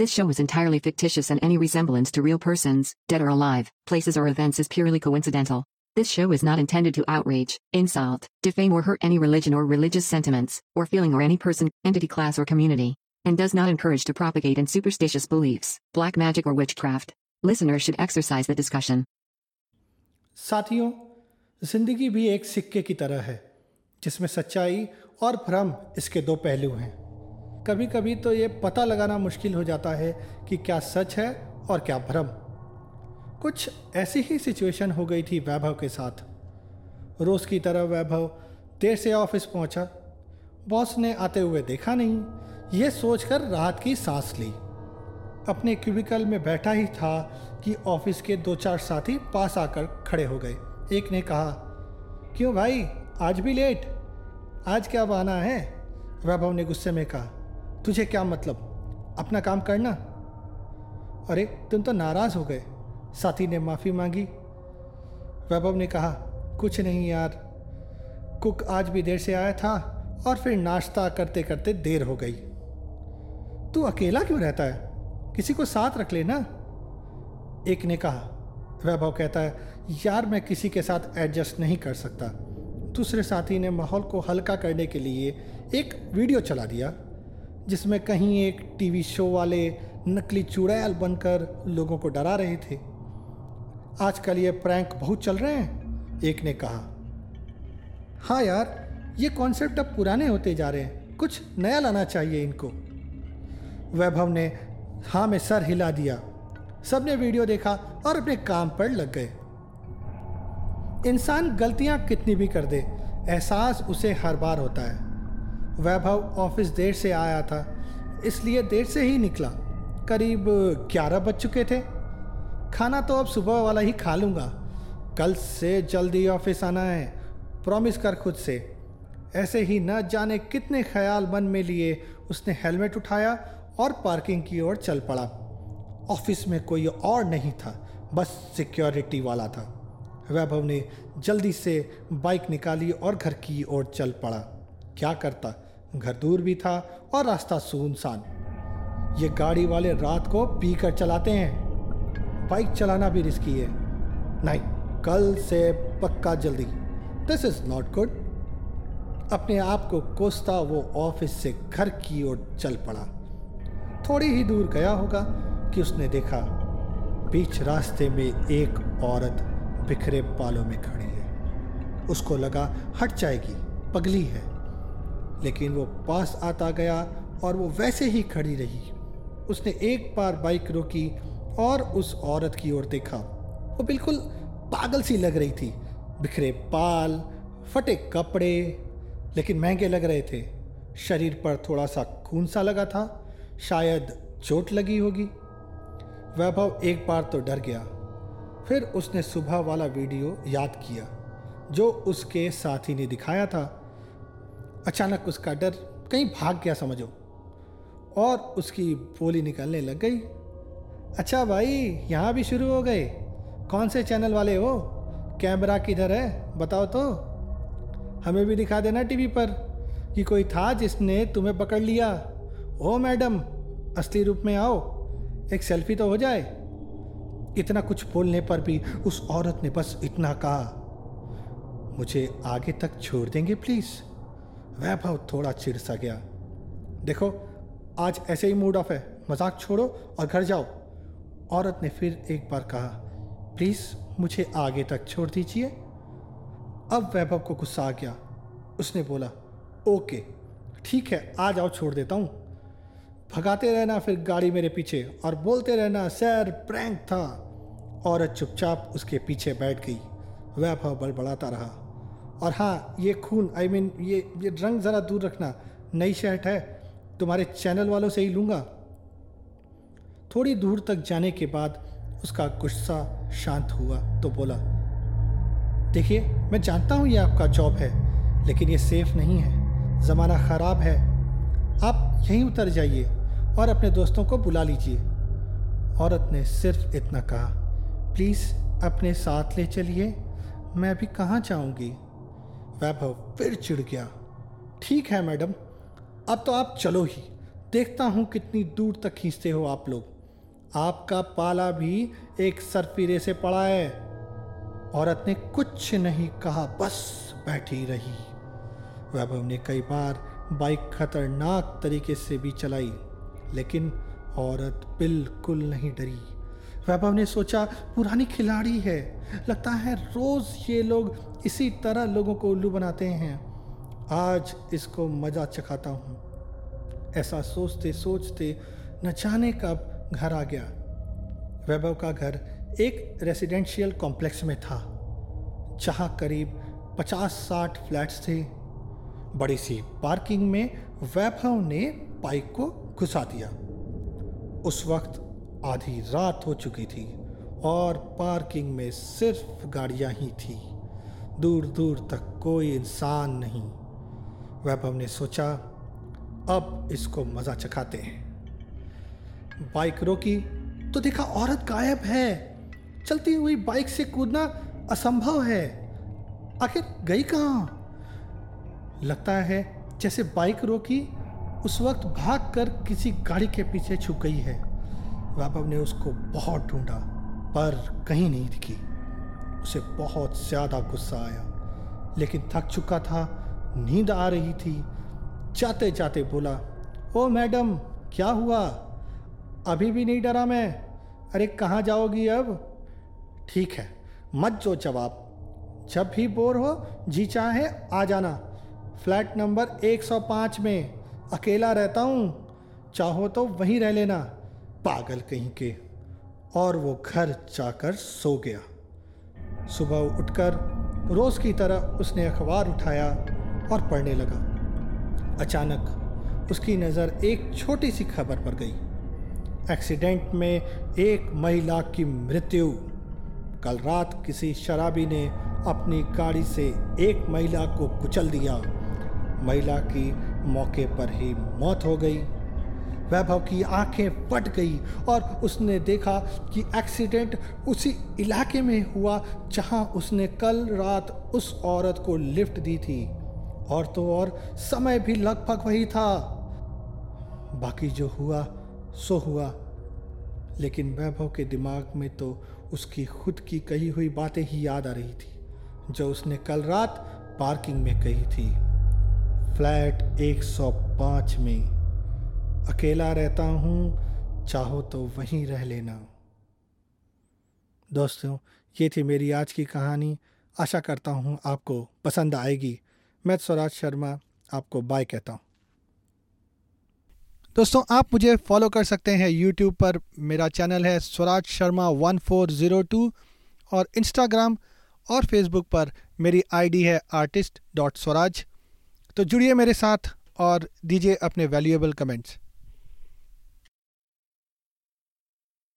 This show is entirely fictitious, and any resemblance to real persons, dead or alive, places or events is purely coincidental. This show is not intended to outrage, insult, defame or hurt any religion or religious sentiments, or feeling or any person, entity, class or community, and does not encourage to propagate in superstitious beliefs, black magic or witchcraft. Listeners should exercise the discussion. साथियों, जिंदगी भी एक सिक्के की तरह है जिसमें सच्चाई और भ्रम इसके दो पहलू हैं। कभी कभी तो ये पता लगाना मुश्किल हो जाता है कि क्या सच है और क्या भ्रम। कुछ ऐसी ही सिचुएशन हो गई थी वैभव के साथ। रोज़ की तरह वैभव देर से ऑफिस पहुंचा। बॉस ने आते हुए देखा नहीं, ये सोचकर राहत की सांस ली। अपने क्यूबिकल में बैठा ही था कि ऑफिस के दो चार साथी पास आकर खड़े हो गए। एक ने कहा, क्यों भाई आज भी लेट, आज क्या बहाना है? वैभव ने गुस्से में कहा, तुझे क्या मतलब, अपना काम करना। अरे तुम तो नाराज़ हो गए, साथी ने माफ़ी मांगी। वैभव ने कहा, कुछ नहीं यार, कुक आज भी देर से आया था और फिर नाश्ता करते करते देर हो गई। तू अकेला क्यों रहता है, किसी को साथ रख लेना, एक ने कहा। वैभव कहता है, यार मैं किसी के साथ एडजस्ट नहीं कर सकता। दूसरे साथी ने माहौल को हल्का करने के लिए एक वीडियो चला दिया जिसमें कहीं एक टीवी शो वाले नकली चुड़ैल बनकर लोगों को डरा रहे थे। आजकल ये प्रैंक बहुत चल रहे हैं, एक ने कहा। हाँ यार, ये कॉन्सेप्ट अब पुराने होते जा रहे हैं, कुछ नया लाना चाहिए इनको। वैभव ने हाँ में सर हिला दिया। सबने वीडियो देखा और अपने काम पर लग गए। इंसान गलतियां कितनी भी कर दे, एहसास उसे हर बार होता है। वैभव ऑफिस देर से आया था इसलिए देर से ही निकला। करीब 11 बज चुके थे। खाना तो अब सुबह वाला ही खा लूँगा, कल से जल्दी ऑफिस आना है, प्रॉमिस कर खुद से। ऐसे ही न जाने कितने ख्याल मन में लिए उसने हेलमेट उठाया और पार्किंग की ओर चल पड़ा। ऑफिस में कोई और नहीं था, बस सिक्योरिटी वाला था। वैभव ने जल्दी से बाइक निकाली और घर की ओर चल पड़ा। क्या करता, घर दूर भी था और रास्ता सुनसान। ये गाड़ी वाले रात को पी कर चलाते हैं, बाइक चलाना भी रिस्की है। नहीं, कल से पक्का जल्दी, दिस इज़ नॉट गुड। अपने आप को कोसता वो ऑफिस से घर की ओर चल पड़ा। थोड़ी ही दूर गया होगा कि उसने देखा बीच रास्ते में एक औरत बिखरे बालों में खड़ी है। उसको लगा हट जाएगी, पगली है, लेकिन वो पास आता गया और वो वैसे ही खड़ी रही। उसने एक बार बाइक रोकी और उस औरत की ओर देखा। वो बिल्कुल पागल सी लग रही थी, बिखरे बाल, फटे कपड़े, लेकिन महंगे लग रहे थे। शरीर पर थोड़ा सा खून सा लगा था, शायद चोट लगी होगी। वैभव एक बार तो डर गया। फिर उसने सुबह वाला वीडियो याद किया जो उसके साथी ने दिखाया था। अचानक उसका डर कहीं भाग गया समझो, और उसकी बोली निकलने लग गई। अच्छा भाई, यहाँ भी शुरू हो गए, कौन से चैनल वाले हो, कैमरा किधर है बताओ तो, हमें भी दिखा देना टीवी पर कि कोई था जिसने तुम्हें पकड़ लिया। ओ मैडम, असली रूप में आओ, एक सेल्फी तो हो जाए। इतना कुछ बोलने पर भी उस औरत ने बस इतना कहा, मुझे आगे तक छोड़ देंगे प्लीज़। वैभव थोड़ा चिढ़ गया। देखो आज ऐसे ही मूड ऑफ है, मजाक छोड़ो और घर जाओ। औरत ने फिर एक बार कहा, प्लीज़ मुझे आगे तक छोड़ दीजिए। अब वैभव को गुस्सा आ गया। उसने बोला, ओके ठीक है, आ जाओ छोड़ देता हूँ। भगाते रहना फिर गाड़ी मेरे पीछे और बोलते रहना सर प्रैंक था। औरत चुपचाप उसके पीछे बैठ गई। वैभव बड़बड़ाता रहा, और हाँ ये खून, आई मीन ये रंग ज़रा दूर रखना, नई शर्ट है, तुम्हारे चैनल वालों से ही लूँगा। थोड़ी दूर तक जाने के बाद उसका गुस्सा शांत हुआ तो बोला, देखिए मैं जानता हूँ ये आपका जॉब है, लेकिन ये सेफ़ नहीं है, ज़माना ख़राब है, आप यहीं उतर जाइए और अपने दोस्तों को बुला लीजिए। औरत ने सिर्फ इतना कहा, प्लीज़ अपने साथ ले चलिए, मैं अभी कहाँ जाऊँगी। वैभव फिर चिढ़ गया। ठीक है मैडम, अब तो आप चलो ही, देखता हूँ कितनी दूर तक खींचते हो आप लोग। आपका पाला भी एक सरपीरे से पड़ा है। औरत ने कुछ नहीं कहा, बस बैठी रही। वैभव ने कई बार बाइक खतरनाक तरीके से भी चलाई, लेकिन औरत बिल्कुल नहीं डरी। वैभव ने सोचा पुरानी खिलाड़ी है, लगता है रोज़ ये लोग इसी तरह लोगों को उल्लू बनाते हैं, आज इसको मज़ा चखाता हूँ। ऐसा सोचते सोचते न जाने कब घर आ गया। वैभव का घर एक रेजिडेंशियल कॉम्प्लेक्स में था, जहाँ करीब 50-60 फ्लैट्स थे। बड़ी सी पार्किंग में वैभव ने बाइक को घुसा दिया। उस वक्त आधी रात हो चुकी थी और पार्किंग में सिर्फ गाड़ियाँ ही थी, दूर दूर तक कोई इंसान नहीं। वैभव ने सोचा अब इसको मज़ा चखाते हैं। बाइक रोकी तो देखा औरत गायब है। चलती हुई बाइक से कूदना असंभव है, आखिर गई कहाँ? लगता है जैसे बाइक रोकी उस वक्त भागकर किसी गाड़ी के पीछे छुप गई है। वैभव ने उसको बहुत ढूंढा पर कहीं नहीं दिखी। उसे बहुत ज़्यादा गुस्सा आया, लेकिन थक चुका था, नींद आ रही थी। जाते जाते बोला, ओ मैडम क्या हुआ? अभी भी नहीं डरा मैं? अरे कहाँ जाओगी अब? ठीक है, मत जो जवाब, जब भी बोर हो जी चाहे आ जाना। फ्लैट नंबर 105 में अकेला रहता हूँ, चाहो तो वहीं रह लेना, पागल कहीं के। और वो घर जाकर सो गया। सुबह उठकर रोज की तरह उसने अखबार उठाया और पढ़ने लगा। अचानक उसकी नज़र एक छोटी सी खबर पर गई, एक्सीडेंट में एक महिला की मृत्यु। कल रात किसी शराबी ने अपनी गाड़ी से एक महिला को कुचल दिया, महिला की मौके पर ही मौत हो गई। वैभव की आंखें फट गई और उसने देखा कि एक्सीडेंट उसी इलाके में हुआ जहां उसने कल रात उस औरत को लिफ्ट दी थी, और तो और समय भी लगभग वही था। बाकी जो हुआ सो हुआ, लेकिन वैभव के दिमाग में तो उसकी खुद की कही हुई बातें ही याद आ रही थी, जो उसने कल रात पार्किंग में कही थी। फ्लैट 105 में अकेला रहता हूँ, चाहो तो वहीं रह लेना। दोस्तों, ये थी मेरी आज की कहानी। आशा करता हूँ आपको पसंद आएगी। मैं स्वराज शर्मा आपको बाय कहता हूँ। दोस्तों, आप मुझे फॉलो कर सकते हैं यूट्यूब पर, मेरा चैनल है स्वराज शर्मा 1402, और इंस्टाग्राम और फेसबुक पर मेरी आईडी है Artist.Swaraj। तो जुड़िए मेरे साथ और दीजिए अपने वैल्यूएबल कमेंट्स।